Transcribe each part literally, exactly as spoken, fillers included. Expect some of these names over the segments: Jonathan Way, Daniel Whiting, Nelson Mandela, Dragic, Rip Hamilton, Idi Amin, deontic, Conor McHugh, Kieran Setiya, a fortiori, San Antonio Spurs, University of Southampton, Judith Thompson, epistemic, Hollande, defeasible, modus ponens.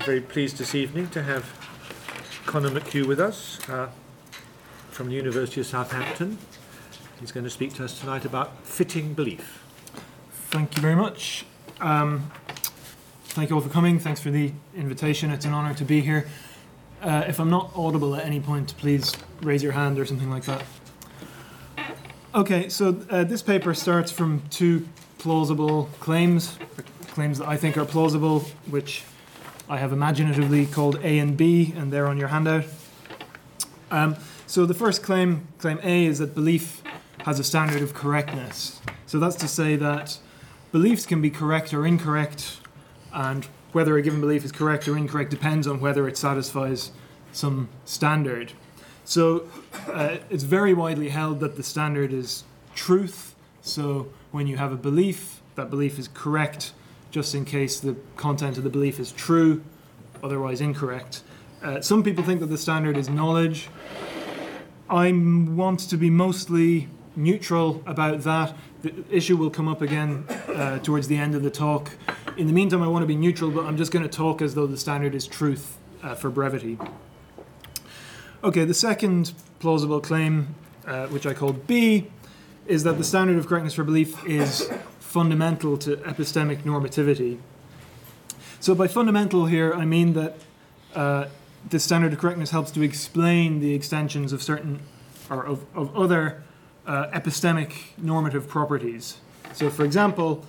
I'm very pleased this evening to have Conor McHugh with us uh, from the University of Southampton. He's going to speak to us tonight about fitting belief. Thank you very much. Um, thank you all for coming. Thanks for the invitation. It's an honour to be here. Uh, if I'm not audible at any point, please raise your hand or something like that. Okay, so uh, this paper starts from two plausible claims, claims that I think are plausible, which I have imaginatively called A and B, and they're on your handout. Um, so the first claim, claim A, is that belief has a standard of correctness. So that's to say that beliefs can be correct or incorrect, and whether a given belief is correct or incorrect depends on whether it satisfies some standard. So uh, it's very widely held that the standard is truth. So when you have a belief, that belief is correct just in case the content of the belief is true, otherwise incorrect. Uh, some people think that the standard is knowledge. I want to be mostly neutral about that. The issue will come up again uh, towards the end of the talk. In the meantime, I want to be neutral, but I'm just going to talk as though the standard is truth uh, for brevity. Okay, the second plausible claim, uh, which I call B, is that the standard of correctness for belief is fundamental to epistemic normativity. So by fundamental here, I mean that uh, the standard of correctness helps to explain the extensions of certain, or of, of other uh, epistemic normative properties. So for example,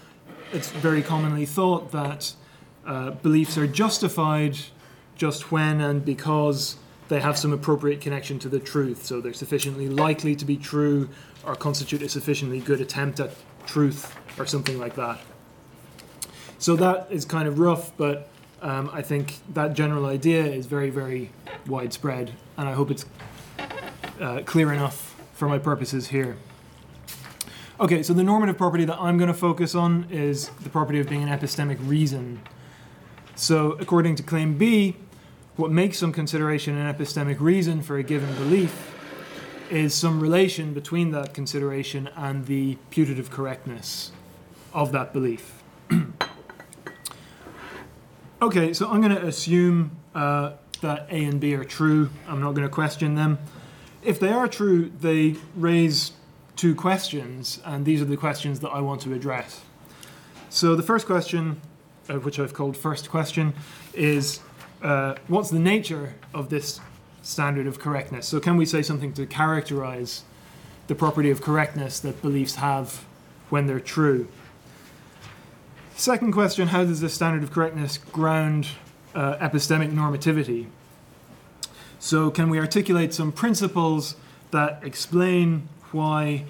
it's very commonly thought that uh, beliefs are justified just when and because they have some appropriate connection to the truth, so they're sufficiently likely to be true or constitute a sufficiently good attempt at truth or something like that. So that is kind of rough, but um, I think that general idea is very, very widespread, and I hope it's uh, clear enough for my purposes here. Okay, so the normative property that I'm going to focus on is the property of being an epistemic reason. So according to claim B, what makes some consideration an epistemic reason for a given belief is some relation between that consideration and the putative correctness of that belief. Okay, so I'm going to assume uh, that A and B are true. I'm not going to question them. If they are true, they raise two questions, and these are the questions that I want to address. So the first question, uh, which I've called first question, is Uh, what's the nature of this standard of correctness? So can we say something to characterize the property of correctness that beliefs have when they're true? Second question, how does this standard of correctness ground uh, epistemic normativity? So can we articulate some principles that explain why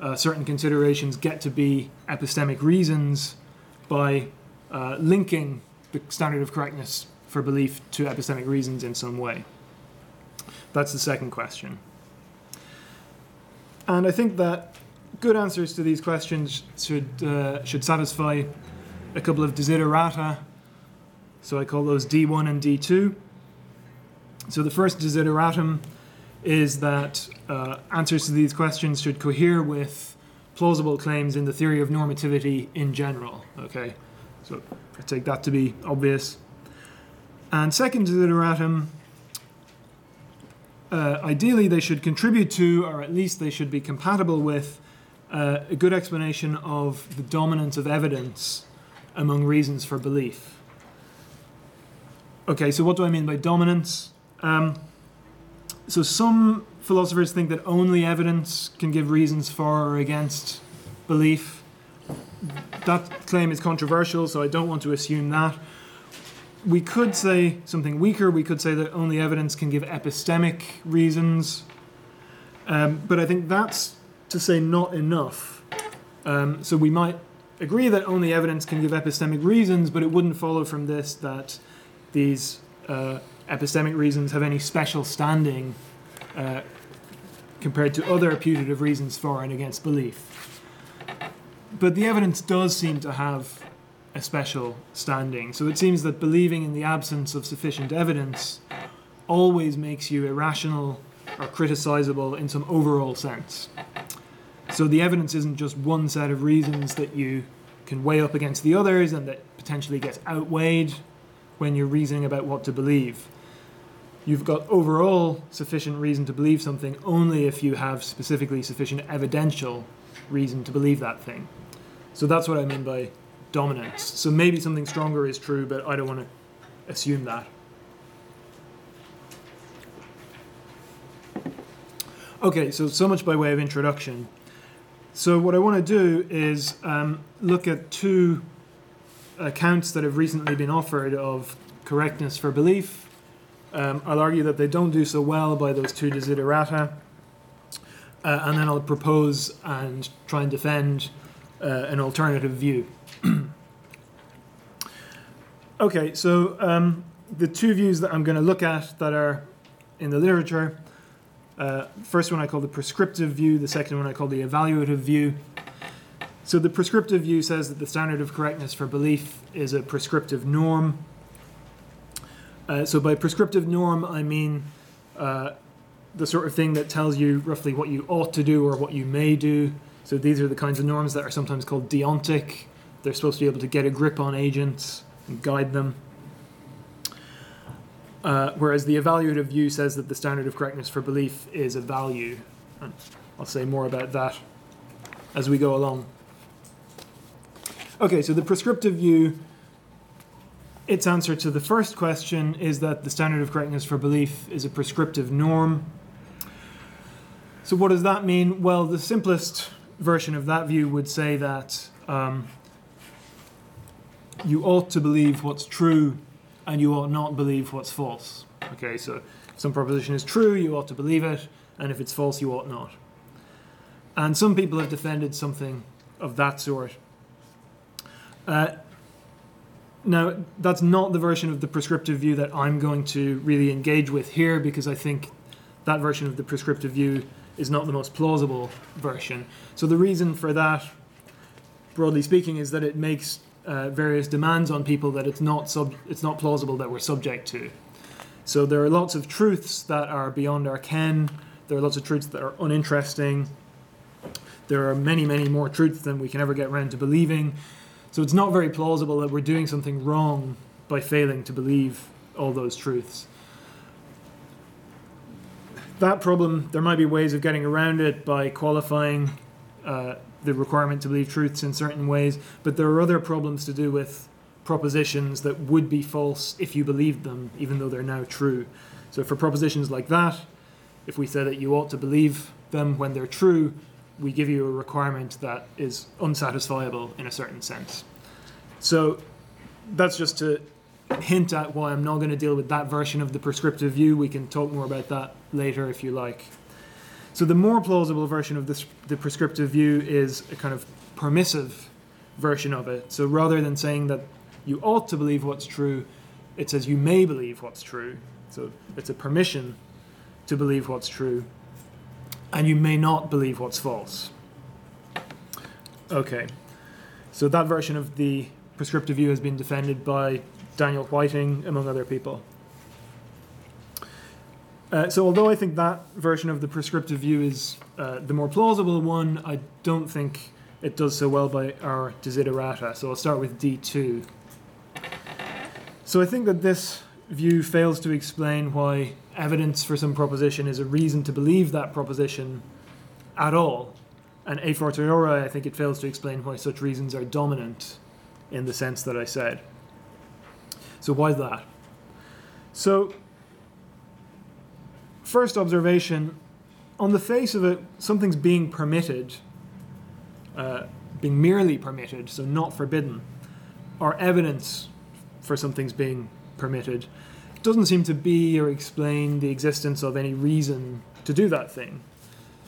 uh, certain considerations get to be epistemic reasons by uh, linking the standard of correctness for belief to epistemic reasons in some way? That's the second question. And I think that good answers to these questions should, uh, should satisfy a couple of desiderata. So I call those D one and D two. So the first desideratum is that uh, answers to these questions should cohere with plausible claims in the theory of normativity in general. Okay, so I take that to be obvious. And second desideratum, uh, ideally they should contribute to, or at least they should be compatible with, uh, a good explanation of the dominance of evidence among reasons for belief. Okay, so what do I mean by dominance? Um, so some philosophers think that only evidence can give reasons for or against belief. That claim is controversial, so I don't want to assume that. We could say something weaker. We could say that only evidence can give epistemic reasons. Um, but I think that's, to say, not enough. Um, so we might agree that only evidence can give epistemic reasons, but it wouldn't follow from this that these uh, epistemic reasons have any special standing uh, compared to other putative reasons for and against belief. But the evidence does seem to have a special standing. So it seems that believing in the absence of sufficient evidence always makes you irrational or criticizable in some overall sense. So the evidence isn't just one set of reasons that you can weigh up against the others and that potentially gets outweighed when you're reasoning about what to believe. You've got overall sufficient reason to believe something only if you have specifically sufficient evidential reason to believe that thing. So that's what I mean by dominance. So maybe something stronger is true, but I don't want to assume that. Okay, so so much by way of introduction. So what I want to do is um, look at two accounts that have recently been offered of correctness for belief. Um, I'll argue that they don't do so well by those two desiderata, uh, and then I'll propose and try and defend uh, an alternative view. Okay, so um, the two views that I'm going to look at that are in the literature, uh, first one I call the prescriptive view, the second one I call the evaluative view. So the prescriptive view says that the standard of correctness for belief is a prescriptive norm. Uh, so by prescriptive norm, I mean uh, the sort of thing that tells you roughly what you ought to do or what you may do. So these are the kinds of norms that are sometimes called deontic. They're supposed to be able to get a grip on agents and guide them. Uh, whereas the evaluative view says that the standard of correctness for belief is a value. And I'll say more about that as we go along. Okay, so the prescriptive view, its answer to the first question is that the standard of correctness for belief is a prescriptive norm. So what does that mean? Well, the simplest version of that view would say that um, you ought to believe what's true and you ought not believe what's false. Okay, so if some proposition is true, you ought to believe it, and if it's false, you ought not. And some people have defended something of that sort. Uh, Now, that's not the version of the prescriptive view that I'm going to really engage with here, because I think that version of the prescriptive view is not the most plausible version. So the reason for that, broadly speaking, is that it makes uh, various demands on people that it's not sub- it's not plausible that we're subject to. So there are lots of truths that are beyond our ken. There are lots of truths that are uninteresting. There are many, many more truths than we can ever get around to believing. So it's not very plausible that we're doing something wrong by failing to believe all those truths. That problem, there might be ways of getting around it by qualifying uh, the requirement to believe truths in certain ways, but there are other problems to do with propositions that would be false if you believed them, even though they're now true. So for propositions like that, if we say that you ought to believe them when they're true, we give you a requirement that is unsatisfiable in a certain sense. So that's just to hint at why I'm not going to deal with that version of the prescriptive view. We can talk more about that later if you like. So the more plausible version of this, the prescriptive view, is a kind of permissive version of it. So rather than saying that you ought to believe what's true, it says you may believe what's true. So it's a permission to believe what's true. And you may not believe what's false. Okay, so that version of the prescriptive view has been defended by Daniel Whiting, among other people. Uh, so although I think that version of the prescriptive view is uh, the more plausible one, I don't think it does so well by our desiderata. So I'll start with D two. So I think that this view fails to explain why evidence for some proposition is a reason to believe that proposition at all. And a fortiori, I think it fails to explain why such reasons are dominant in the sense that I said. So why that? So, first observation, on the face of it, something's being permitted, uh, being merely permitted, so not forbidden, or evidence for something's being permitted, doesn't seem to be or explain the existence of any reason to do that thing.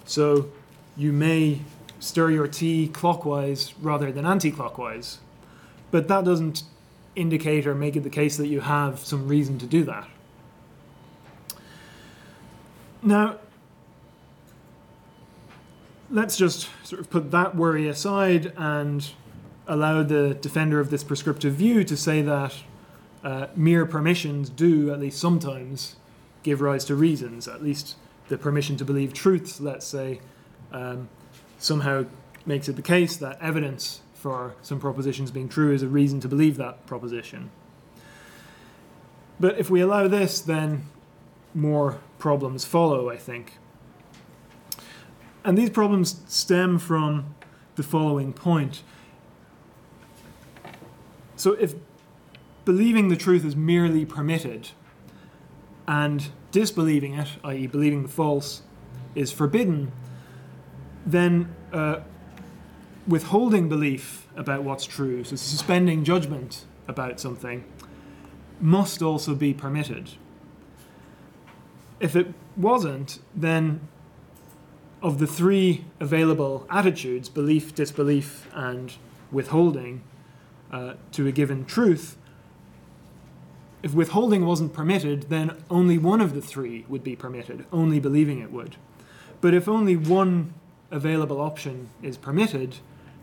So you may stir your tea clockwise rather than anti-clockwise, but that doesn't indicate or make it the case that you have some reason to do that. Now, let's just sort of put that worry aside and allow the defender of this prescriptive view to say that Uh, mere permissions do, at least sometimes, give rise to reasons. At least the permission to believe truths, let's say, um, somehow makes it the case that evidence for some propositions being true is a reason to believe that proposition. But if we allow this, then more problems follow, I think. And these problems stem from the following point. So if believing the truth is merely permitted, and disbelieving it, that is believing the false, is forbidden, then uh, withholding belief about what's true, so suspending judgment about something, must also be permitted. If it wasn't, then of the three available attitudes, belief, disbelief, and withholding uh, to a given truth, if withholding wasn't permitted, then only one of the three would be permitted, only believing it would. But if only one available option is permitted,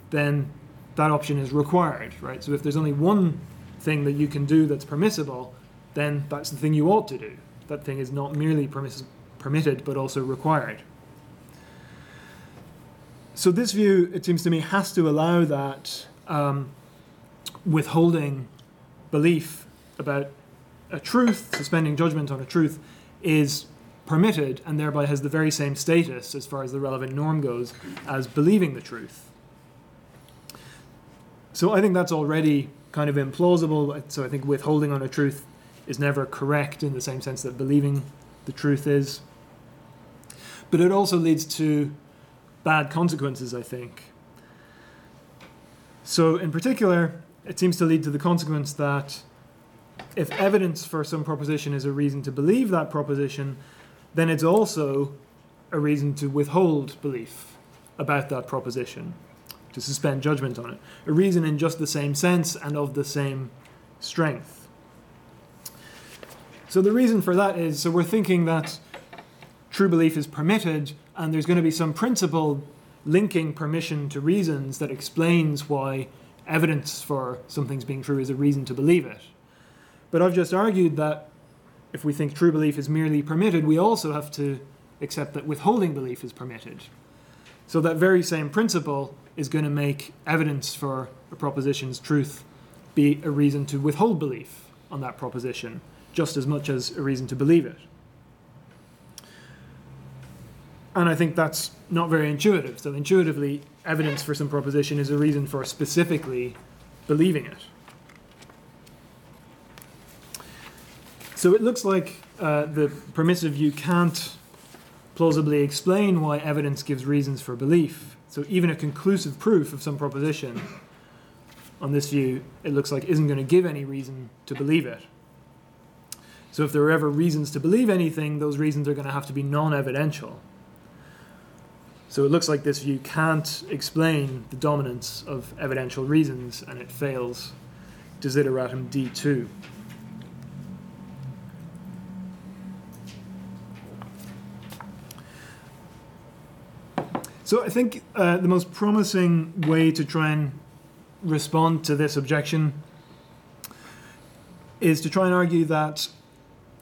then that option is required, right? So if there's only one thing that you can do that's permissible, then that's the thing you ought to do. That thing is not merely permiss- permitted, but also required. So this view, it seems to me, has to allow that um, withholding belief about a truth, suspending judgment on a truth, is permitted and thereby has the very same status, as far as the relevant norm goes, as believing the truth. So I think that's already kind of implausible. So I think withholding on a truth is never correct in the same sense that believing the truth is. But it also leads to bad consequences, I think. So in particular, it seems to lead to the consequence that if evidence for some proposition is a reason to believe that proposition, then it's also a reason to withhold belief about that proposition, to suspend judgment on it. A reason in just the same sense and of the same strength. So the reason for that is, so we're thinking that true belief is permitted, and there's going to be some principle linking permission to reasons that explains why evidence for something's being true is a reason to believe it. But I've just argued that if we think true belief is merely permitted, we also have to accept that withholding belief is permitted. So that very same principle is going to make evidence for a proposition's truth be a reason to withhold belief on that proposition, just as much as a reason to believe it. And I think that's not very intuitive. So intuitively, evidence for some proposition is a reason for specifically believing it. So it looks like uh, the permissive view can't plausibly explain why evidence gives reasons for belief. So even a conclusive proof of some proposition on this view, it looks like, isn't going to give any reason to believe it. So if there are ever reasons to believe anything, those reasons are going to have to be non-evidential. So it looks like this view can't explain the dominance of evidential reasons, and it fails desideratum D two. So I think uh, the most promising way to try and respond to this objection is to try and argue that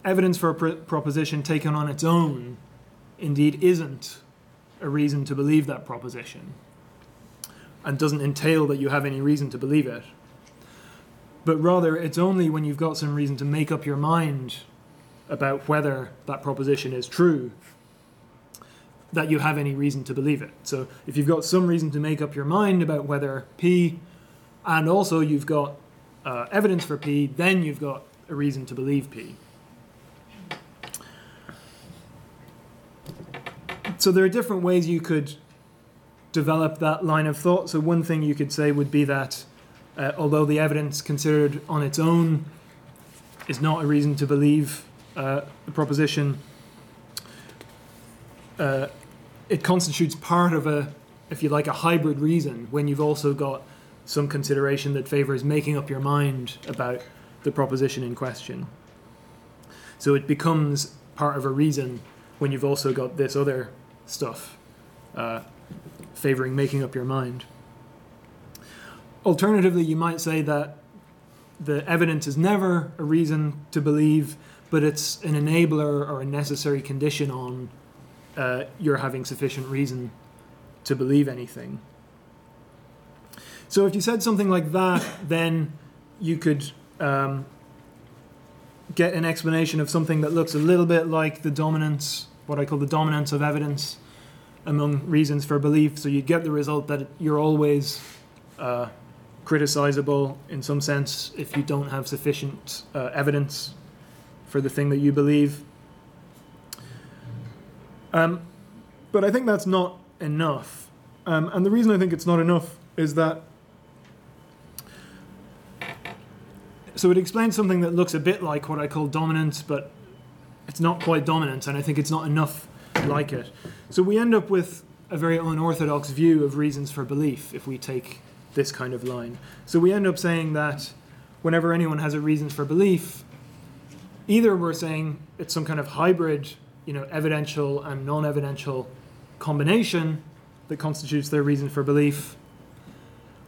evidence for a pr- proposition taken on its own indeed isn't a reason to believe that proposition and doesn't entail that you have any reason to believe it. But rather, it's only when you've got some reason to make up your mind about whether that proposition is true that you have any reason to believe it. So if you've got some reason to make up your mind about whether P, and also you've got uh, evidence for P, then you've got a reason to believe P. So there are different ways you could develop that line of thought. So one thing you could say would be that uh, although the evidence considered on its own is not a reason to believe uh, the proposition, Uh, it constitutes part of a, if you like, a hybrid reason when you've also got some consideration that favors making up your mind about the proposition in question. So it becomes part of a reason when you've also got this other stuff uh, favoring making up your mind. Alternatively, you might say that the evidence is never a reason to believe, but it's an enabler or a necessary condition on Uh, you're having sufficient reason to believe anything. So if you said something like that, then you could um, get an explanation of something that looks a little bit like the dominance, what I call the dominance of evidence among reasons for belief. So you'd get the result that you're always uh, criticizable in some sense if you don't have sufficient uh, evidence for the thing that you believe. Um, but I think that's not enough. Um, and the reason I think it's not enough is that, so it explains something that looks a bit like what I call dominance, but it's not quite dominant, and I think it's not enough like it. So we end up with a very unorthodox view of reasons for belief if we take this kind of line. So we end up saying that whenever anyone has a reason for belief, either we're saying it's some kind of hybrid, you know, evidential and non-evidential combination that constitutes their reason for belief,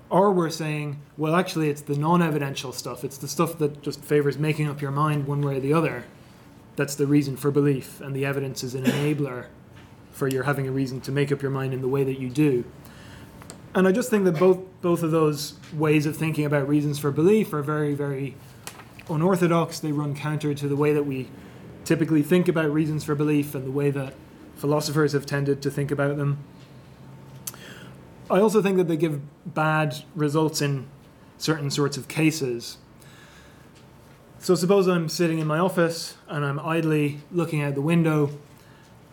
or we're saying, well, actually, it's the non-evidential stuff. It's the stuff that just favors making up your mind one way or the other. That's the reason for belief, and the evidence is an enabler for your having a reason to make up your mind in the way that you do. And I just think that both both of those ways of thinking about reasons for belief are very, very unorthodox. They run counter to the way that we typically think about reasons for belief and the way that philosophers have tended to think about them. I also think that they give bad results in certain sorts of cases. So suppose I'm sitting in my office and I'm idly looking out the window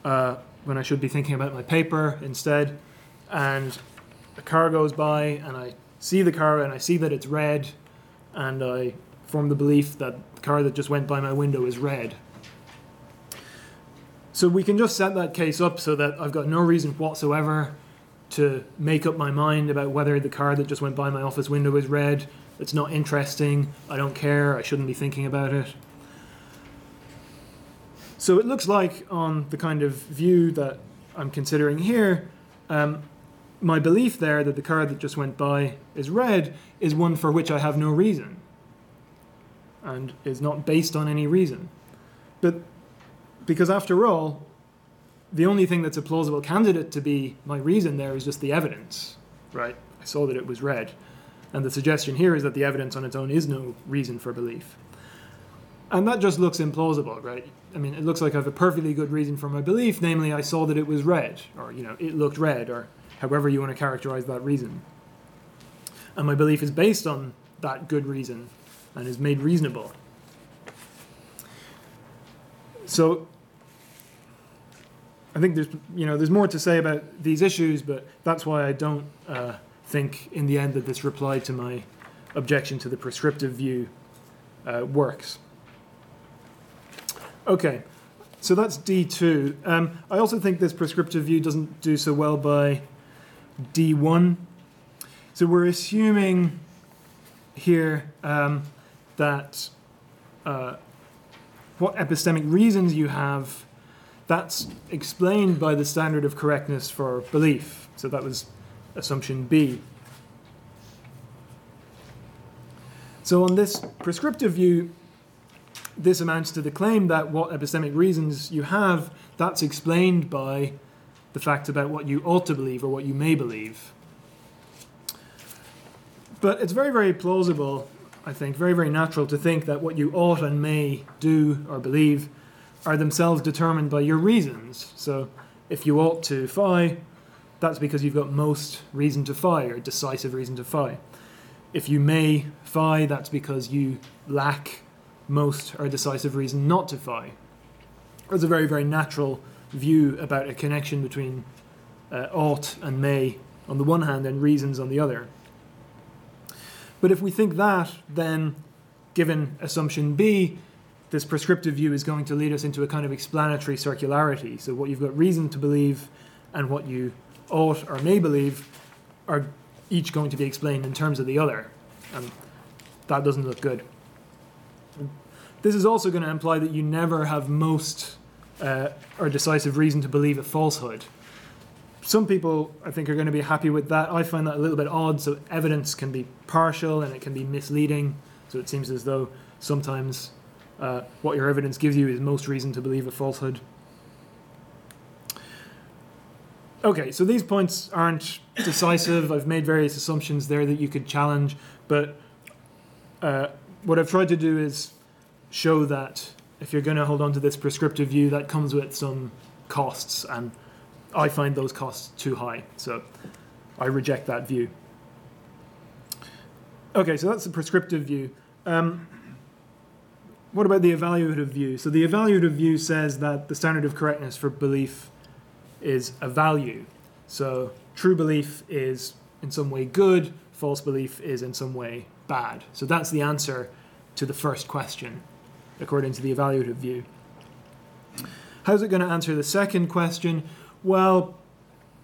uh, when I should be thinking about my paper instead, and a car goes by and I see the car and I see that it's red, and I form the belief that the car that just went by my window is red. So we can just set that case up so that I've got no reason whatsoever to make up my mind about whether the car that just went by my office window is red. It's not interesting. I don't care. I shouldn't be thinking about it. So it looks like, on the kind of view that I'm considering here, um, my belief there that the car that just went by is red is one for which I have no reason and is not based on any reason. But because after all, the only thing that's a plausible candidate to be my reason there is just the evidence, right? I saw that it was red. And the suggestion here is that the evidence on its own is no reason for belief. And that just looks implausible, right? I mean, it looks like I have a perfectly good reason for my belief, namely I saw that it was red, or, you know, it looked red, or however you want to characterize that reason. And my belief is based on that good reason and is made reasonable. So I think there's, you know, there's more to say about these issues, but that's why I don't... Uh, think in the end that this reply to my objection to the prescriptive view uh, works. Okay, so that's D two. Um, I also think this prescriptive view doesn't do so well by D one. So we're assuming here um, that uh, what epistemic reasons you have, that's explained by the standard of correctness for belief. So that was assumption B. So on this prescriptive view, this amounts to the claim that what epistemic reasons you have, that's explained by the fact about what you ought to believe or what you may believe. But it's very, very plausible, I think, very, very natural to think that what you ought and may do or believe are themselves determined by your reasons. So if you ought to phi, that's because you've got most reason to phi, or decisive reason to phi. If you may phi, that's because you lack most or decisive reason not to phi. That's a very, very natural view about a connection between uh, ought and may on the one hand and reasons on the other. But if we think that, then given assumption B, this prescriptive view is going to lead us into a kind of explanatory circularity. So what you've got reason to believe and what you ought or may believe are each going to be explained in terms of the other, and that doesn't look good. This is also going to imply that you never have most uh, or decisive reason to believe a falsehood. Some people, I think, are going to be happy with that. I find that a little bit odd. So evidence can be partial and it can be misleading, so it seems as though sometimes uh, what your evidence gives you is most reason to believe a falsehood. Okay, so these points aren't decisive. I've made various assumptions there that you could challenge, but uh, what I've tried to do is show that if you're going to hold on to this prescriptive view, that comes with some costs, and I find those costs too high, so I reject that view. Okay, so that's the prescriptive view. Um, what about the evaluative view? So the evaluative view says that the standard of correctness for belief is a value. So true belief is in some way good, false belief is in some way bad. So that's the answer to the first question, according to the evaluative view. How's it going to answer the second question? Well,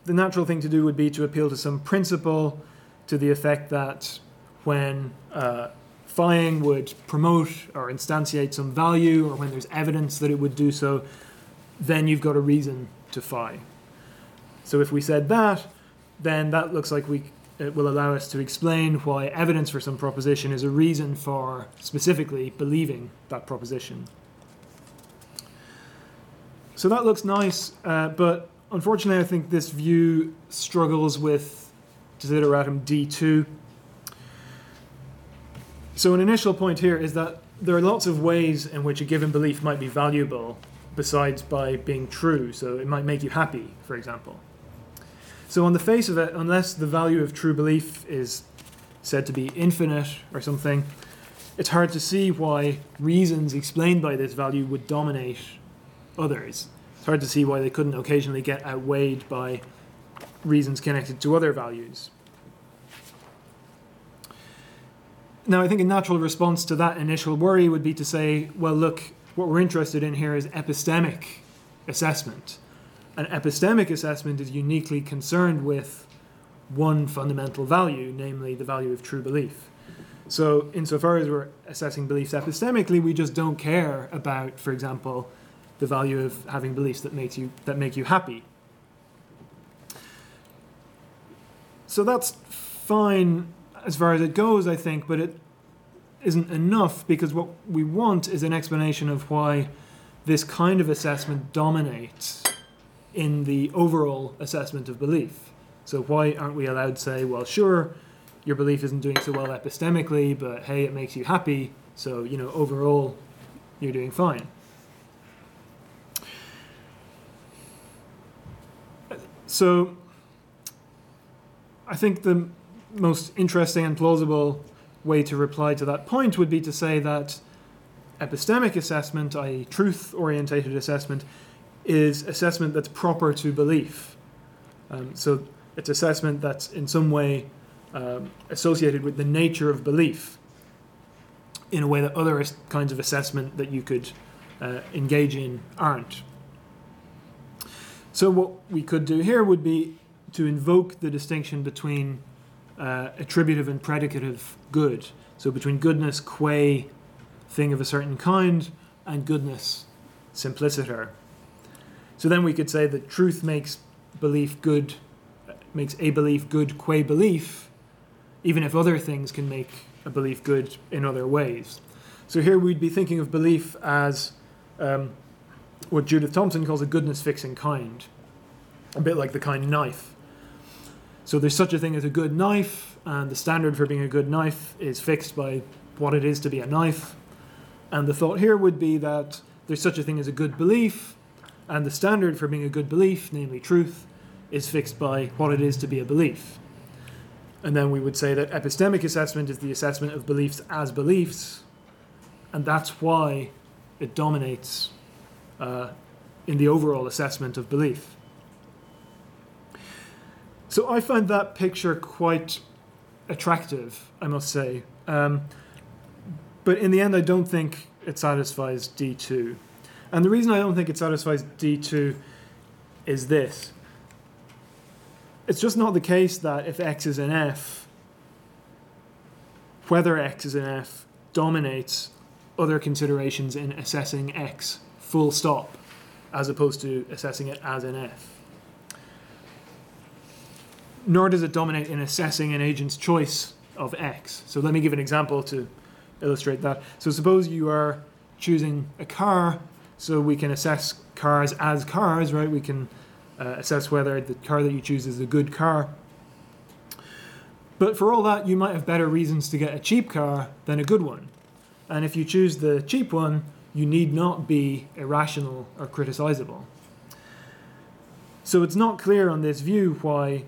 the natural thing to do would be to appeal to some principle to the effect that when uh, fying would promote or instantiate some value, or when there's evidence that it would do so, then you've got a reason to fy. So if we said that, then that looks like we it will allow us to explain why evidence for some proposition is a reason for specifically believing that proposition. So that looks nice, uh, but unfortunately I think this view struggles with desideratum D two. So an initial point here is that there are lots of ways in which a given belief might be valuable besides by being true. So it might make you happy, for example. So on the face of it, unless the value of true belief is said to be infinite or something, it's hard to see why reasons explained by this value would dominate others. It's hard to see why they couldn't occasionally get outweighed by reasons connected to other values. Now, I think a natural response to that initial worry would be to say, well, look, what we're interested in here is epistemic assessment. An epistemic assessment is uniquely concerned with one fundamental value, namely the value of true belief. So insofar as we're assessing beliefs epistemically, we just don't care about, for example, the value of having beliefs that makes you that make you happy. So that's fine as far as it goes, I think, but it isn't enough, because what we want is an explanation of why this kind of assessment dominates in the overall assessment of belief. So why aren't we allowed to say, well, sure, your belief isn't doing so well epistemically, but hey, it makes you happy, so, you know, overall, you're doing fine. So I think the most interesting and plausible way to reply to that point would be to say that epistemic assessment, that is truth-orientated assessment, is assessment that's proper to belief. Um, so it's assessment that's in some way um, associated with the nature of belief in a way that other kinds of assessment that you could uh, engage in aren't. So what we could do here would be to invoke the distinction between Uh, attributive and predicative good. So between goodness qua thing of a certain kind and goodness simpliciter. So then we could say that truth makes belief good, makes a belief good qua belief, even if other things can make a belief good in other ways. So here we'd be thinking of belief as um, what Judith Thompson calls a goodness-fixing kind, a bit like the kind knife. So there's such a thing as a good knife, and the standard for being a good knife is fixed by what it is to be a knife. And the thought here would be that there's such a thing as a good belief, and the standard for being a good belief, namely truth, is fixed by what it is to be a belief. And then we would say that epistemic assessment is the assessment of beliefs as beliefs, and that's why it dominates uh, in the overall assessment of belief. So I find that picture quite attractive, I must say. Um, but in the end, I don't think it satisfies D two. And the reason I don't think it satisfies D two is this. It's just not the case that if X is an F, whether X is an F dominates other considerations in assessing X full stop, as opposed to assessing it as an F. Nor does it dominate in assessing an agent's choice of X. So let me give an example to illustrate that. So suppose you are choosing a car, so we can assess cars as cars, right? We can uh, assess whether the car that you choose is a good car. But for all that, you might have better reasons to get a cheap car than a good one. And if you choose the cheap one, you need not be irrational or criticizable. So it's not clear on this view why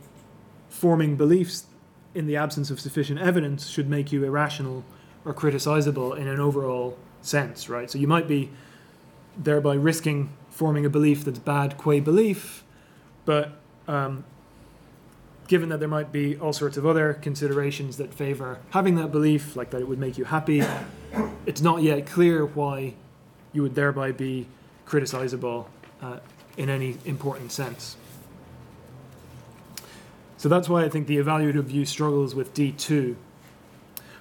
forming beliefs in the absence of sufficient evidence should make you irrational or criticizable in an overall sense, right? So you might be thereby risking forming a belief that's bad qua belief, but um, given that there might be all sorts of other considerations that favor having that belief, like that it would make you happy, it's not yet clear why you would thereby be criticizable uh, in any important sense. So that's why I think the evaluative view struggles with D two.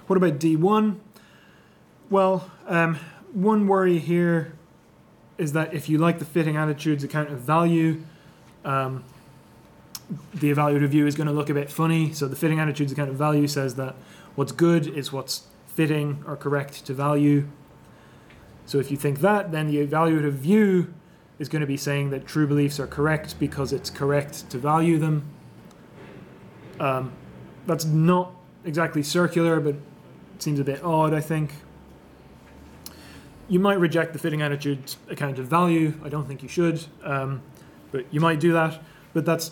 What about D one? Well, um, one worry here is that if you like the fitting attitudes account of value, um, the evaluative view is going to look a bit funny. So the fitting attitudes account of value says that what's good is what's fitting or correct to value. So if you think that, then the evaluative view is going to be saying that true beliefs are correct because it's correct to value them. Um, that's not exactly circular, but it seems a bit odd, I think. You might reject the fitting attitudes account of value. I don't think you should, um, but you might do that. But that's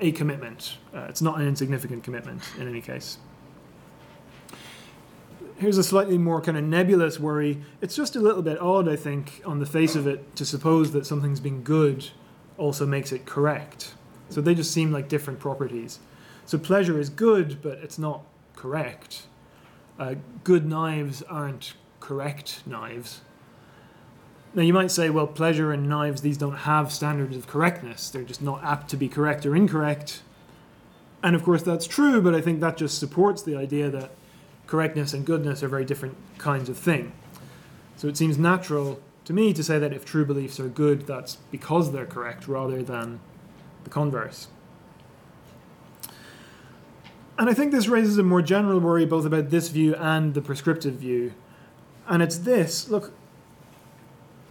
a commitment. Uh, it's not an insignificant commitment in any case. Here's a slightly more kind of nebulous worry. It's just a little bit odd, I think, on the face of it, to suppose that something's being good also makes it correct. So they just seem like different properties. So pleasure is good, but it's not correct. Uh, good knives aren't correct knives. Now you might say, well, pleasure and knives, these don't have standards of correctness. They're just not apt to be correct or incorrect. And of course that's true, but I think that just supports the idea that correctness and goodness are very different kinds of thing. So it seems natural to me to say that if true beliefs are good, that's because they're correct rather than the converse. And I think this raises a more general worry both about this view and the prescriptive view. And it's this, look,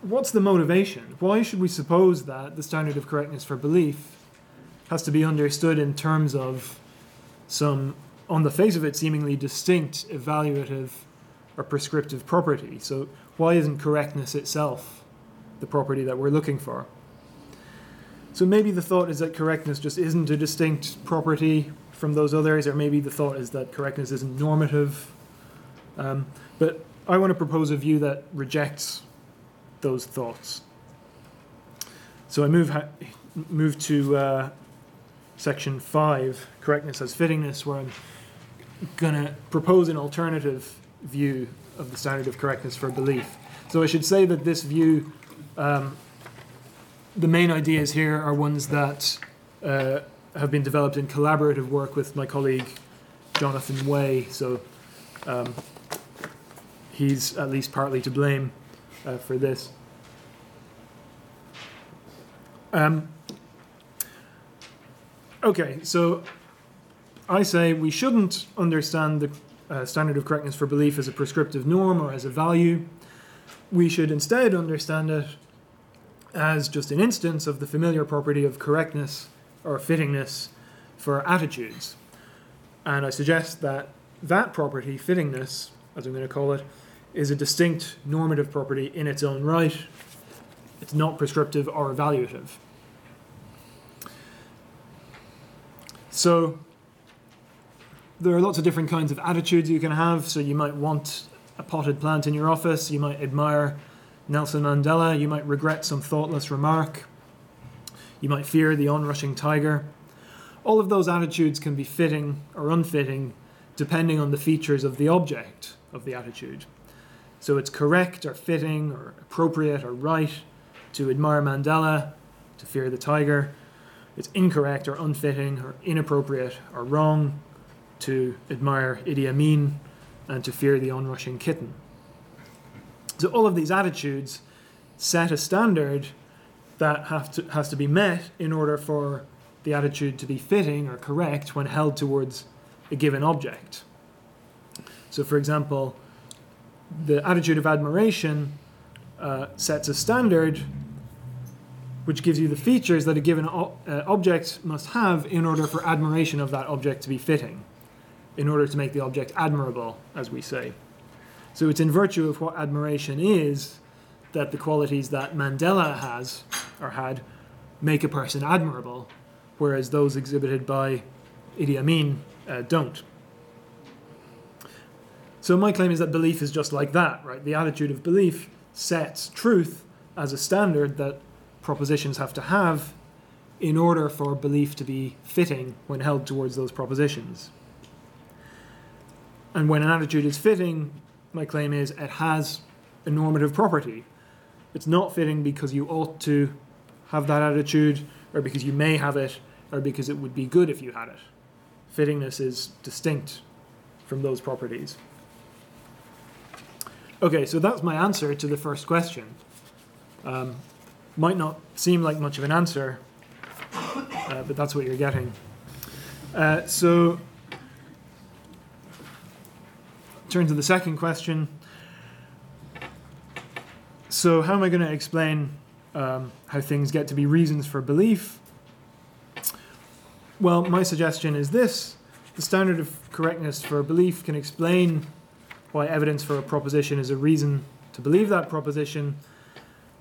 what's the motivation? Why should we suppose that the standard of correctness for belief has to be understood in terms of some, on the face of it, seemingly distinct evaluative or prescriptive property? So why isn't correctness itself the property that we're looking for? So maybe the thought is that correctness just isn't a distinct property from those others, or maybe the thought is that correctness isn't normative. Um, but I want to propose a view that rejects those thoughts. So I move ha- move to uh, section five, correctness as fittingness, where I'm going to propose an alternative view of the standard of correctness for belief. So I should say that this view, um, the main ideas here are ones that uh, have been developed in collaborative work with my colleague Jonathan Way. So um, he's at least partly to blame uh, for this. Um, okay, so I say we shouldn't understand the uh, standard of correctness for belief as a prescriptive norm or as a value. We should instead understand it as just an instance of the familiar property of correctness or fittingness for attitudes. And I suggest that that property, fittingness, as I'm going to call it, is a distinct normative property in its own right. It's not prescriptive or evaluative. So there are lots of different kinds of attitudes you can have. So you might want a potted plant in your office. You might admire Nelson Mandela. You might regret some thoughtless remark. You might fear the onrushing tiger. All of those attitudes can be fitting or unfitting depending on the features of the object of the attitude. So it's correct or fitting or appropriate or right to admire Mandela, to fear the tiger. It's incorrect or unfitting or inappropriate or wrong to admire Idi Amin and to fear the onrushing kitten. So all of these attitudes set a standard that have to, has to be met in order for the attitude to be fitting or correct when held towards a given object. So, for example, the attitude of admiration uh, sets a standard which gives you the features that a given o- uh, object must have in order for admiration of that object to be fitting, in order to make the object admirable, as we say. So it's in virtue of what admiration is that the qualities that Mandela has or had make a person admirable, whereas those exhibited by Idi Amin uh, don't. So my claim is that belief is just like that, right? The attitude of belief sets truth as a standard that propositions have to have in order for belief to be fitting when held towards those propositions. And when an attitude is fitting, my claim is it has a normative property. It's not fitting because you ought to have that attitude, or because you may have it, or because it would be good if you had it. Fittingness is distinct from those properties. Okay, so that's my answer to the first question. Um, might not seem like much of an answer, uh, but that's what you're getting. Uh, so, turn to the second question. So how am I going to explain um, how things get to be reasons for belief? Well, my suggestion is this. The standard of correctness for belief can explain why evidence for a proposition is a reason to believe that proposition,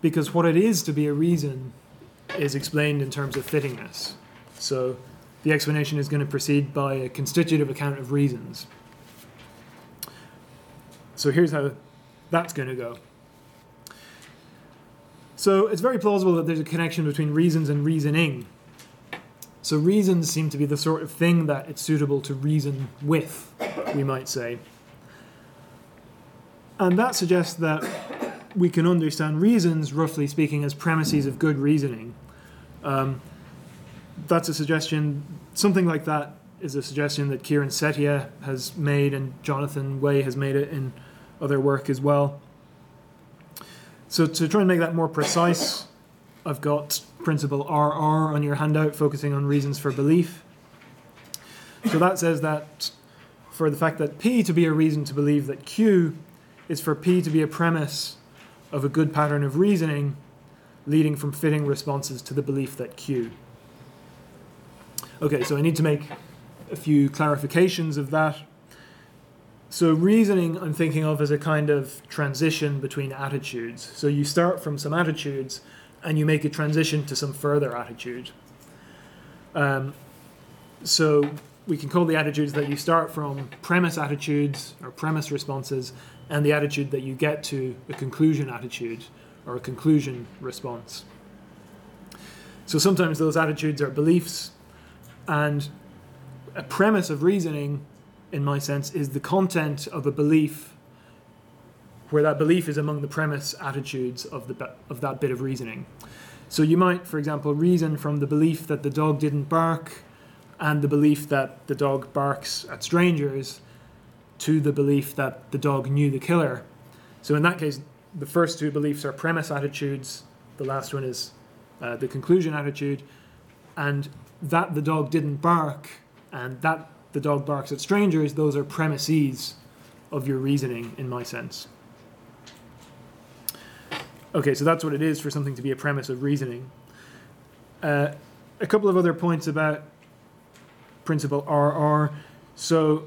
because what it is to be a reason is explained in terms of fittingness. So the explanation is going to proceed by a constitutive account of reasons. So here's how that's going to go. So it's very plausible that there's a connection between reasons and reasoning. So reasons seem to be the sort of thing that it's suitable to reason with, we might say. And that suggests that we can understand reasons, roughly speaking, as premises of good reasoning. Um, that's a suggestion, something like that is a suggestion that Kieran Setiya has made, and Jonathan Way has made it in other work as well. So to try and make that more precise, I've got principle R R on your handout, focusing on reasons for belief. So that says that for the fact that P to be a reason to believe that Q is for P to be a premise of a good pattern of reasoning, leading from fitting responses to the belief that Q. Okay, so I need to make a few clarifications of that. So reasoning I'm thinking of as a kind of transition between attitudes. So you start from some attitudes and you make a transition to some further attitude. Um, so we can call the attitudes that you start from premise attitudes or premise responses, and the attitude that you get to a conclusion attitude or a conclusion response. So sometimes those attitudes are beliefs, and a premise of reasoning, in my sense, is the content of a belief, where that belief is among the premise attitudes of the of that bit of reasoning. So you might, for example, reason from the belief that the dog didn't bark and the belief that the dog barks at strangers to the belief that the dog knew the killer. So in that case, the first two beliefs are premise attitudes, the last one is uh, the conclusion attitude, and that the dog didn't bark and that the dog barks at strangers, those are premises of your reasoning, in my sense. Okay, so that's what it is for something to be a premise of reasoning. Uh, a couple of other points about principle R R. So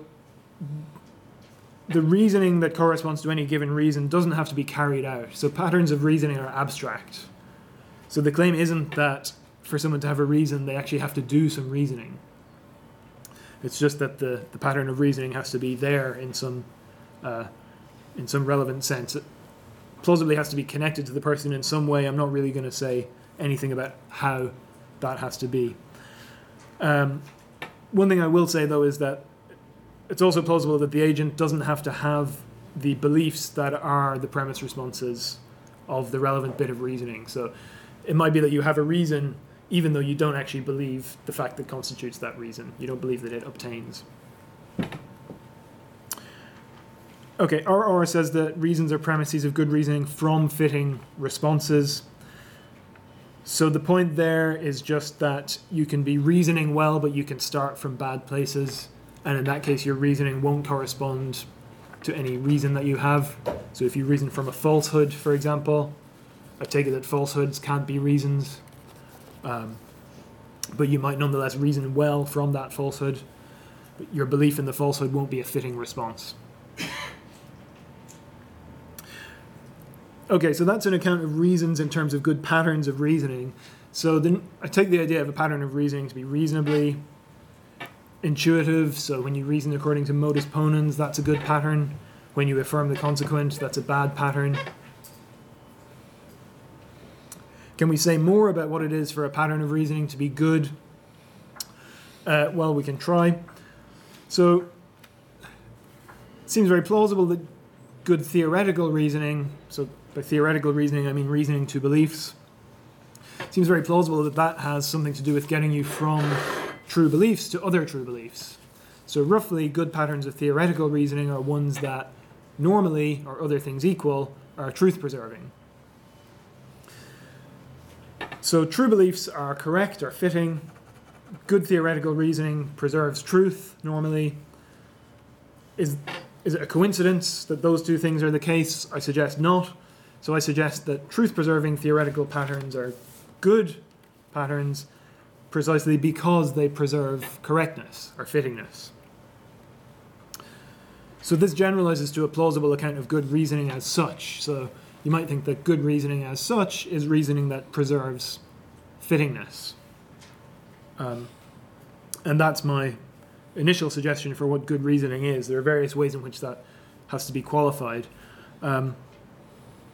the reasoning that corresponds to any given reason doesn't have to be carried out. So patterns of reasoning are abstract. So the claim isn't that for someone to have a reason, they actually have to do some reasoning. It's just that the, the pattern of reasoning has to be there in some uh, in some relevant sense. It plausibly has to be connected to the person in some way. I'm not really going to say anything about how that has to be. Um, one thing I will say, though, is that it's also plausible that the agent doesn't have to have the beliefs that are the premise responses of the relevant bit of reasoning. So it might be that you have a reason, even though you don't actually believe the fact that constitutes that reason. You don't believe that it obtains. Okay, R R says that reasons are premises of good reasoning from fitting responses. So the point there is just that you can be reasoning well, but you can start from bad places, and in that case your reasoning won't correspond to any reason that you have. So if you reason from a falsehood, for example, I take it that falsehoods can't be reasons. Um, but you might nonetheless reason well from that falsehood. But your belief in the falsehood won't be a fitting response. Okay, so that's an account of reasons in terms of good patterns of reasoning. So then I take the idea of a pattern of reasoning to be reasonably intuitive. So when you reason according to modus ponens, that's a good pattern. When you affirm the consequent, that's a bad pattern. Can we say more about what it is for a pattern of reasoning to be good? Uh, well, we can try. So it seems very plausible that good theoretical reasoning, so by theoretical reasoning I mean reasoning to beliefs, it seems very plausible that that has something to do with getting you from true beliefs to other true beliefs. So roughly, good patterns of theoretical reasoning are ones that normally, or other things equal, are truth-preserving. So true beliefs are correct or fitting. Good theoretical reasoning preserves truth normally. Is, is it a coincidence that those two things are the case? I suggest not. So I suggest that truth-preserving theoretical patterns are good patterns precisely because they preserve correctness or fittingness. So this generalizes to a plausible account of good reasoning as such. So you might think that good reasoning as such is reasoning that preserves fittingness. Um, and that's my initial suggestion for what good reasoning is. There are various ways in which that has to be qualified. Um,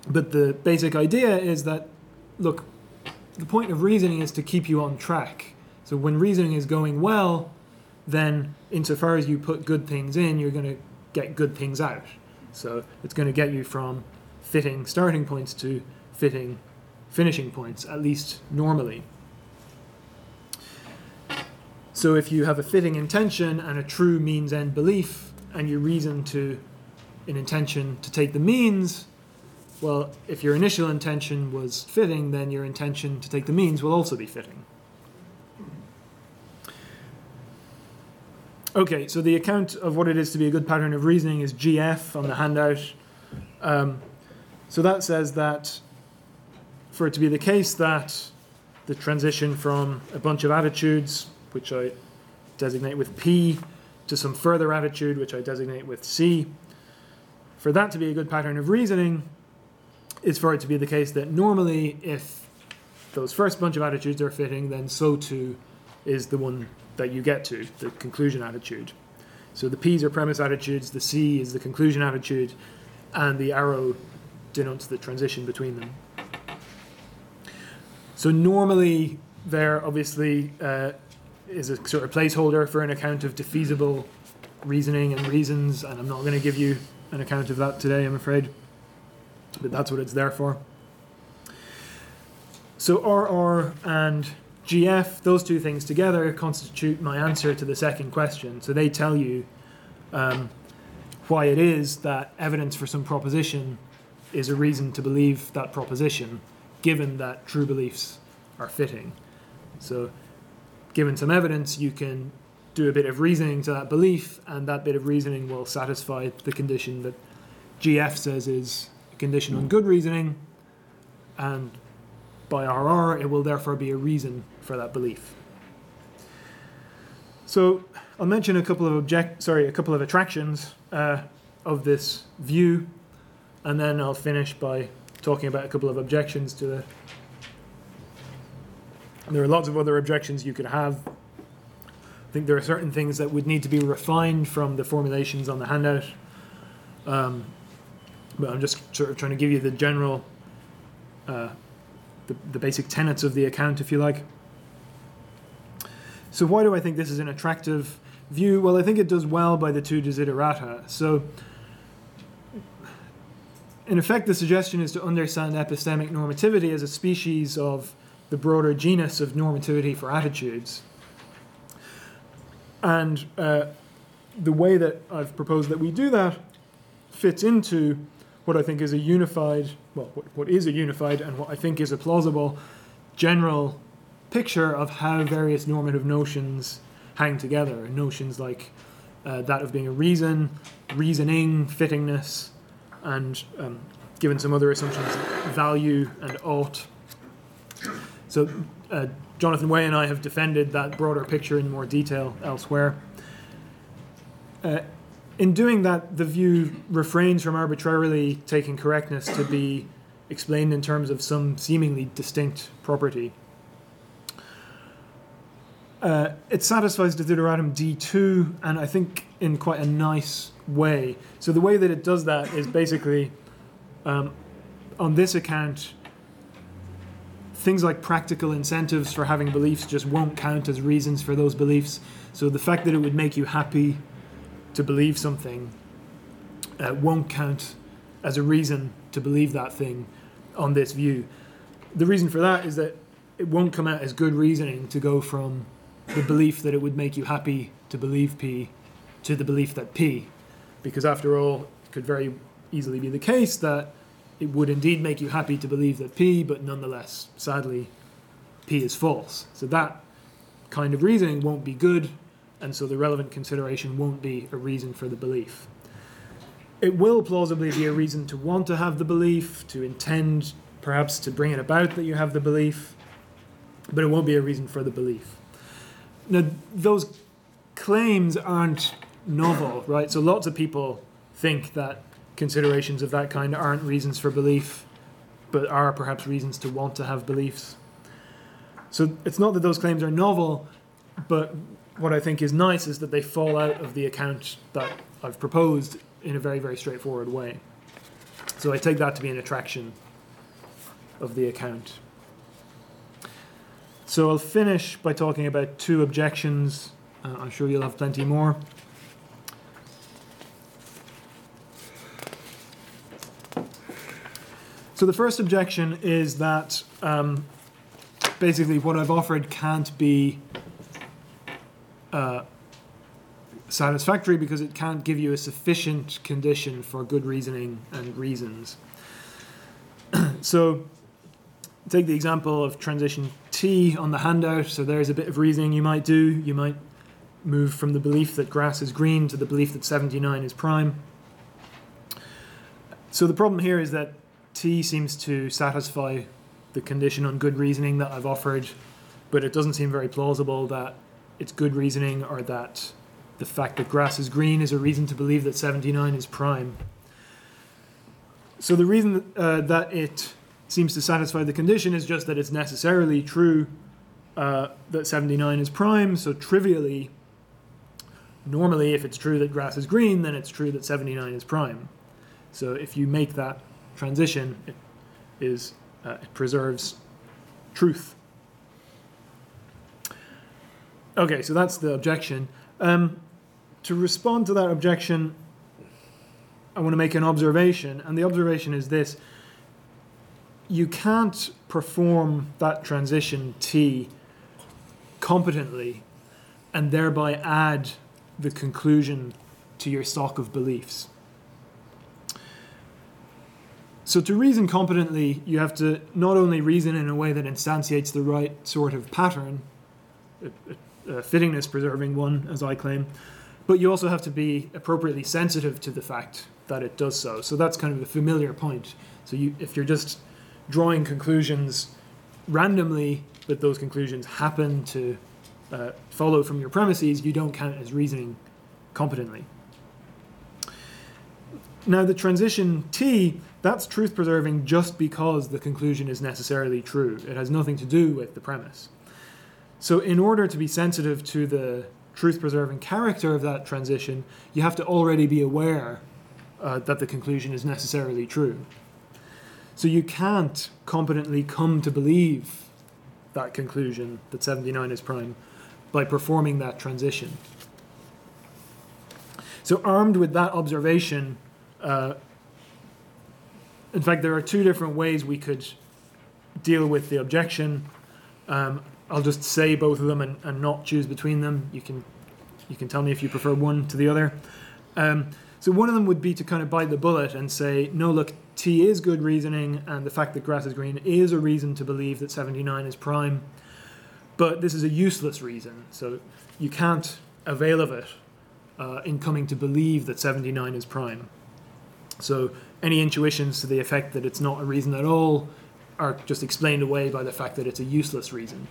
but the basic idea is that, look, the point of reasoning is to keep you on track. So when reasoning is going well, then insofar as you put good things in, you're going to get good things out. So it's going to get you from fitting starting points to fitting finishing points, at least normally. So if you have a fitting intention and a true means end belief, and you reason to an intention to take the means, well, if your initial intention was fitting, then your intention to take the means will also be fitting. Okay, so the account of what it is to be a good pattern of reasoning is G F on the handout. Um, so that says that for it to be the case that the transition from a bunch of attitudes, which I designate with P, to some further attitude, which I designate with C, for that to be a good pattern of reasoning, is for it to be the case that normally if those first bunch of attitudes are fitting, then so too is the one that you get to, the conclusion attitude. So the P's are premise attitudes, the C is the conclusion attitude, and the arrow denotes the transition between them. So normally there obviously uh, is a sort of placeholder for an account of defeasible reasoning and reasons, and I'm not going to give you an account of that today, I'm afraid. But that's what it's there for. So R R and G F, those two things together, constitute my answer to the second question. So they tell you um, why it is that evidence for some proposition is a reason to believe that proposition, given that true beliefs are fitting. So given some evidence, you can do a bit of reasoning to that belief, and that bit of reasoning will satisfy the condition that G F says is condition on good reasoning, and by R R it will therefore be a reason for that belief. So I'll mention a couple of object, sorry, a couple of attractions uh, of this view, and then I'll finish by talking about a couple of objections to the. There are lots of other objections you could have. I think there are certain things that would need to be refined from the formulations on the handout. Um, But I'm just sort of trying to give you the general, uh, the, the basic tenets of the account, if you like. So why do I think this is an attractive view? Well, I think it does well by the two desiderata. So in effect, the suggestion is to understand epistemic normativity as a species of the broader genus of normativity for attitudes. And uh, the way that I've proposed that we do that fits into what I think is a unified, well, what, what is a unified and what I think is a plausible general picture of how various normative notions hang together. Notions like uh, that of being a reason, reasoning, fittingness, and um, given some other assumptions, value and ought. So uh, Jonathan Way and I have defended that broader picture in more detail elsewhere. Uh, In doing that, the view refrains from arbitrarily taking correctness to be explained in terms of some seemingly distinct property. Uh, it satisfies desideratum D two, and I think in quite a nice way. So the way that it does that is basically, um, on this account, things like practical incentives for having beliefs just won't count as reasons for those beliefs. So the fact that it would make you happy to believe something uh, won't count as a reason to believe that thing on this view. The reason for that is that it won't come out as good reasoning to go from the belief that it would make you happy to believe P to the belief that P, because after all, it could very easily be the case that it would indeed make you happy to believe that P, but nonetheless, sadly, P is false. So that kind of reasoning won't be good, and so the relevant consideration won't be a reason for the belief. It will plausibly be a reason to want to have the belief, to intend perhaps to bring it about that you have the belief, but it won't be a reason for the belief. Now, those claims aren't novel, right? So lots of people think that considerations of that kind aren't reasons for belief, but are perhaps reasons to want to have beliefs. So it's not that those claims are novel, but what I think is nice is that they fall out of the account that I've proposed in a very, very straightforward way. So I take that to be an attraction of the account. So I'll finish by talking about two objections. Uh, I'm sure you'll have plenty more. So the first objection is that um, basically what I've offered can't be uh, satisfactory because it can't give you a sufficient condition for good reasoning and reasons. So take the example of transition T on the handout. So there's a bit of reasoning you might do. You might move from the belief that grass is green to the belief that seventy-nine is prime. So the problem here is that T seems to satisfy the condition on good reasoning that I've offered, but it doesn't seem very plausible that it's good reasoning or that the fact that grass is green is a reason to believe that seventy-nine is prime. So the reason uh, that it seems to satisfy the condition is just that it's necessarily true uh, that seventy-nine is prime. So trivially, normally if it's true that grass is green, then it's true that seventy-nine is prime. So if you make that transition, it, is, uh, it preserves truth. Okay, so that's the objection. Um, to respond to that objection, I want to make an observation, and the observation is this. You can't perform that transition T competently and thereby add the conclusion to your stock of beliefs. So to reason competently, you have to not only reason in a way that instantiates the right sort of pattern, a fittingness-preserving one, as I claim, but you also have to be appropriately sensitive to the fact that it does so. So that's kind of a familiar point. So you, if you're just drawing conclusions randomly, but those conclusions happen to uh, follow from your premises, you don't count as reasoning competently. Now, the transition T, that's truth-preserving just because the conclusion is necessarily true. It has nothing to do with the premise. So in order to be sensitive to the truth-preserving character of that transition, you have to already be aware uh, that the conclusion is necessarily true. So you can't competently come to believe that conclusion, that seventy-nine is prime, by performing that transition. So armed with that observation, uh, in fact, there are two different ways we could deal with the objection. Um, I'll just say both of them and, and not choose between them. You can, you can tell me if you prefer one to the other. Um, so one of them would be to kind of bite the bullet and say, no, look, T is good reasoning, and the fact that grass is green is a reason to believe that seventy-nine is prime. But this is a useless reason, so you can't avail of it uh, in coming to believe that seventy-nine is prime. So any intuitions to the effect that it's not a reason at all are just explained away by the fact that it's a useless reason.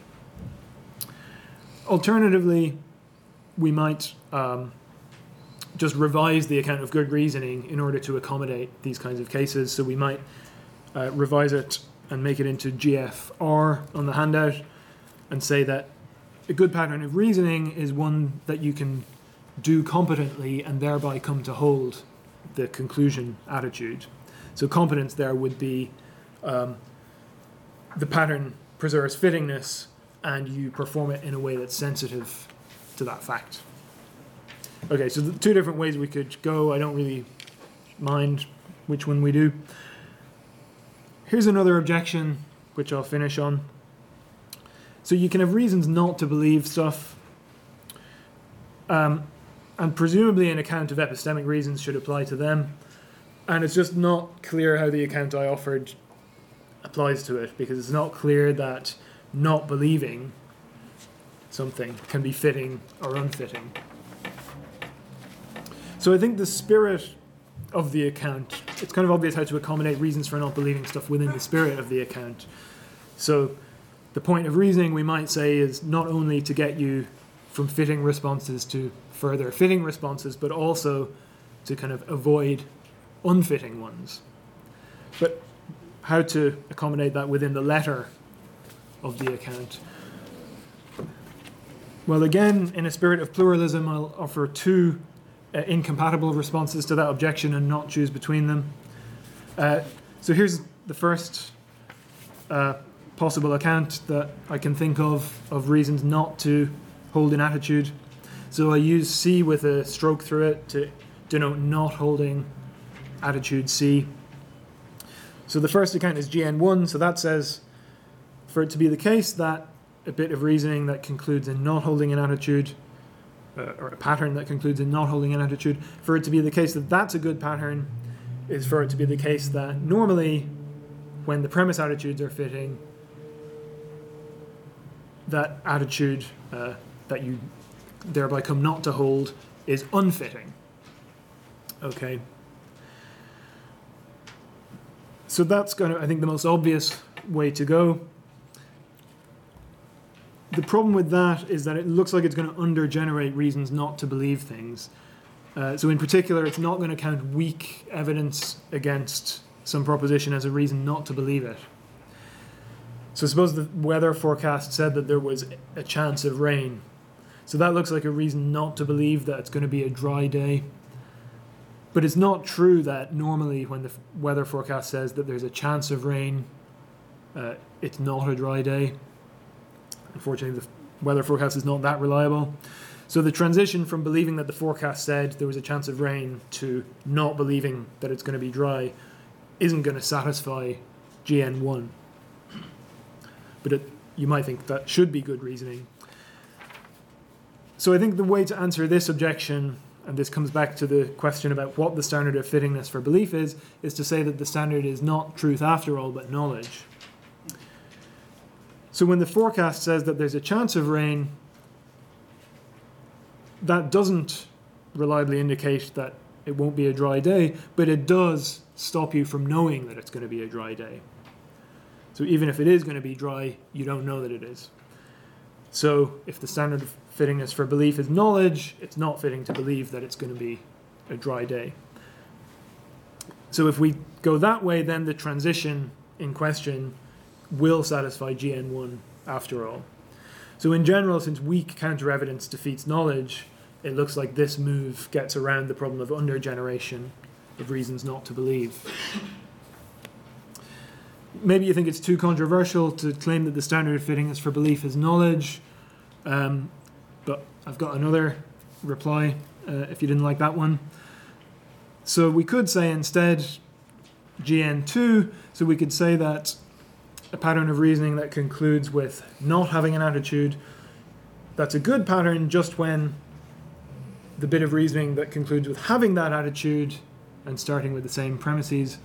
Alternatively, we might um, just revise the account of good reasoning in order to accommodate these kinds of cases. So we might uh, revise it and make it into G F R on the handout, and say that a good pattern of reasoning is one that you can do competently and thereby come to hold the conclusion attitude. So competence there would be um, the pattern preserves fittingness and you perform it in a way that's sensitive to that fact. Okay, so the two different ways we could go. I don't really mind which one we do. Here's another objection, which I'll finish on. So you can have reasons not to believe stuff. Um, and presumably an account of epistemic reasons should apply to them. And it's just not clear how the account I offered applies to it, because it's not clear that not believing something can be fitting or unfitting. So I think the spirit of the account, it's kind of obvious how to accommodate reasons for not believing stuff within the spirit of the account. So the point of reasoning, we might say, is not only to get you from fitting responses to further fitting responses, but also to kind of avoid unfitting ones. But how to accommodate that within the letter of the account? Well, again, in a spirit of pluralism, I'll offer two uh, incompatible responses to that objection and not choose between them. Uh, so here's the first uh, possible account that I can think of, of reasons not to hold in attitude. So I use C with a stroke through it to denote not holding attitude C. So the first account is G N one, so that says, for it to be the case that a bit of reasoning that concludes in not holding an attitude, uh, or a pattern that concludes in not holding an attitude, for it to be the case that that's a good pattern, is for it to be the case that normally, when the premise attitudes are fitting, that attitude uh, that you thereby come not to hold is unfitting. Okay. So that's kind of, I think, the most obvious way to go. The problem with that is that it looks like it's going to under-generate reasons not to believe things. Uh, so in particular, it's not going to count weak evidence against some proposition as a reason not to believe it. So suppose the weather forecast said that there was a chance of rain. So that looks like a reason not to believe that it's going to be a dry day. But it's not true that normally when the weather forecast says that there's a chance of rain, uh, it's not a dry day. Unfortunately, the weather forecast is not that reliable. So the transition from believing that the forecast said there was a chance of rain to not believing that it's going to be dry isn't going to satisfy G N one. But it, you might think that should be good reasoning. So I think the way to answer this objection, and this comes back to the question about what the standard of fittingness for belief is, is to say that the standard is not truth after all, but knowledge. So when the forecast says that there's a chance of rain, that doesn't reliably indicate that it won't be a dry day, but it does stop you from knowing that it's going to be a dry day. So even if it is going to be dry, you don't know that it is. So if the standard of fittingness for belief is knowledge, it's not fitting to believe that it's going to be a dry day. So if we go that way, then the transition in question will satisfy G N one after all. So in general, since weak counter-evidence defeats knowledge, it looks like this move gets around the problem of under-generation of reasons not to believe. Maybe you think it's too controversial to claim that the standard of fittingness for belief is knowledge, um, but I've got another reply uh, if you didn't like that one. So we could say instead G N two, so we could say that a pattern of reasoning that concludes with not having an attitude, that's a good pattern just when the bit of reasoning that concludes with having that attitude and starting with the same premises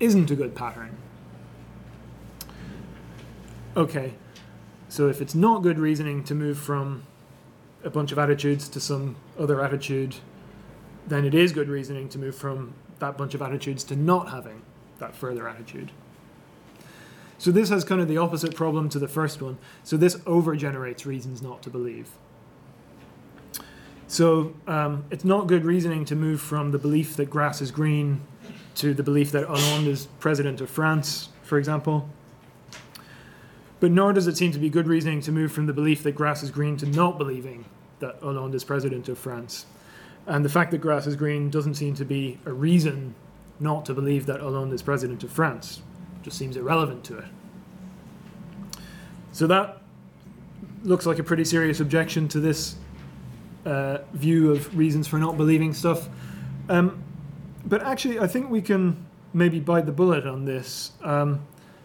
isn't a good pattern. Okay, so if it's not good reasoning to move from a bunch of attitudes to some other attitude, then it is good reasoning to move from that bunch of attitudes to not having that further attitude. So this has kind of the opposite problem to the first one. So this overgenerates reasons not to believe. So um, it's not good reasoning to move from the belief that grass is green to the belief that Hollande is president of France, for example. But nor does it seem to be good reasoning to move from the belief that grass is green to not believing that Hollande is president of France. And the fact that grass is green doesn't seem to be a reason not to believe that Hollande is president of France. It just seems irrelevant to it. So that looks like a pretty serious objection to this uh, view of reasons for not believing stuff. Um, but actually, I think we can maybe bite the bullet on this. Um,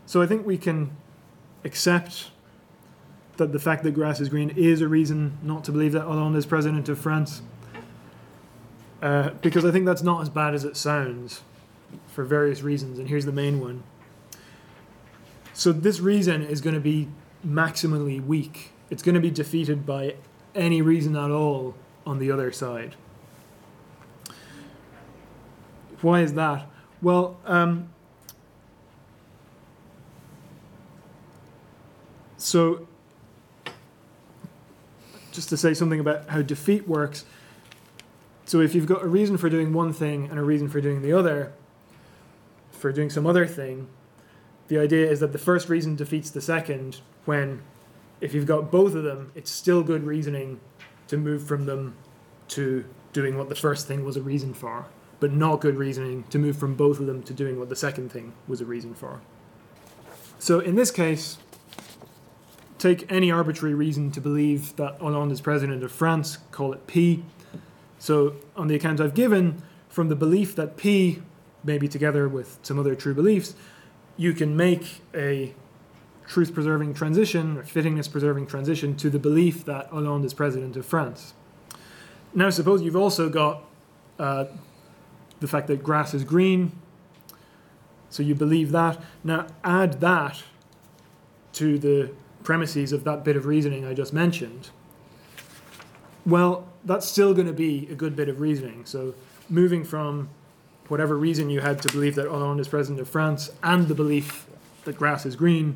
so I think we can accept that the fact that grass is green is a reason not to believe that Hollande is president of France. Uh, because I think that's not as bad as it sounds, for various reasons, and here's the main one. So this reason is going to be maximally weak. It's going to be defeated by any reason at all on the other side. Why is that? Well, um, so just to say something about how defeat works. So if you've got a reason for doing one thing and a reason for doing the other, for doing some other thing, the idea is that the first reason defeats the second when, if you've got both of them, it's still good reasoning to move from them to doing what the first thing was a reason for, but not good reasoning to move from both of them to doing what the second thing was a reason for. So in this case, take any arbitrary reason to believe that Hollande is president of France, call it P. So on the account I've given, from the belief that P, maybe together with some other true beliefs, you can make a truth-preserving transition or fittingness-preserving transition to the belief that Hollande is president of France. Now suppose you've also got uh, the fact that grass is green, so you believe that. Now add that to the premises of that bit of reasoning I just mentioned. Well, that's still going to be a good bit of reasoning. So moving from whatever reason you had to believe that Hollande is president of France and the belief that grass is green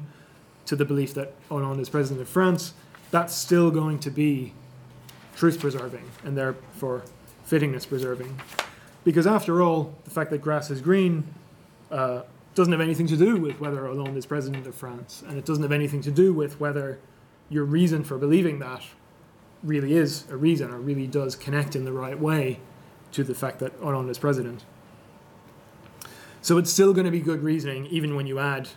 to the belief that Hollande is president of France, that's still going to be truth-preserving and therefore fittingness-preserving. Because after all, the fact that grass is green uh, doesn't have anything to do with whether Hollande is president of France, and it doesn't have anything to do with whether your reason for believing that really is a reason or really does connect in the right way to the fact that Hollande is president. So it's still going to be good reasoning, even when you add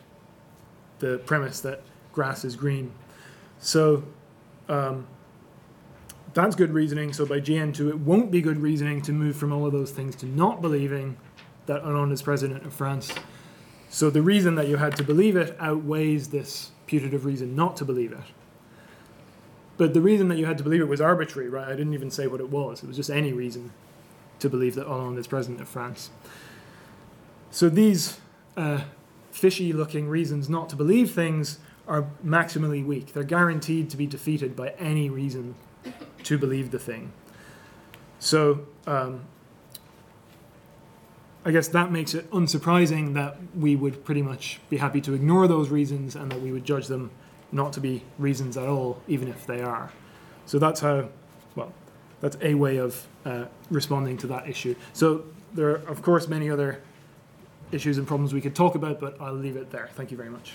the premise that grass is green. So um, that's good reasoning. So by G N two, it won't be good reasoning to move from all of those things to not believing that Hollande is president of France. So the reason that you had to believe it outweighs this putative reason not to believe it. But the reason that you had to believe it was arbitrary, right? I didn't even say what it was. It was just any reason to believe that Hollande is president of France. So these uh, fishy-looking reasons not to believe things are maximally weak. They're guaranteed to be defeated by any reason to believe the thing. So um, I guess that makes it unsurprising that we would pretty much be happy to ignore those reasons and that we would judge them not to be reasons at all, even if they are. So that's how, well, that's a way of uh, responding to that issue. So there are, of course, many other issues and problems we could talk about, but I'll leave it there. Thank you very much.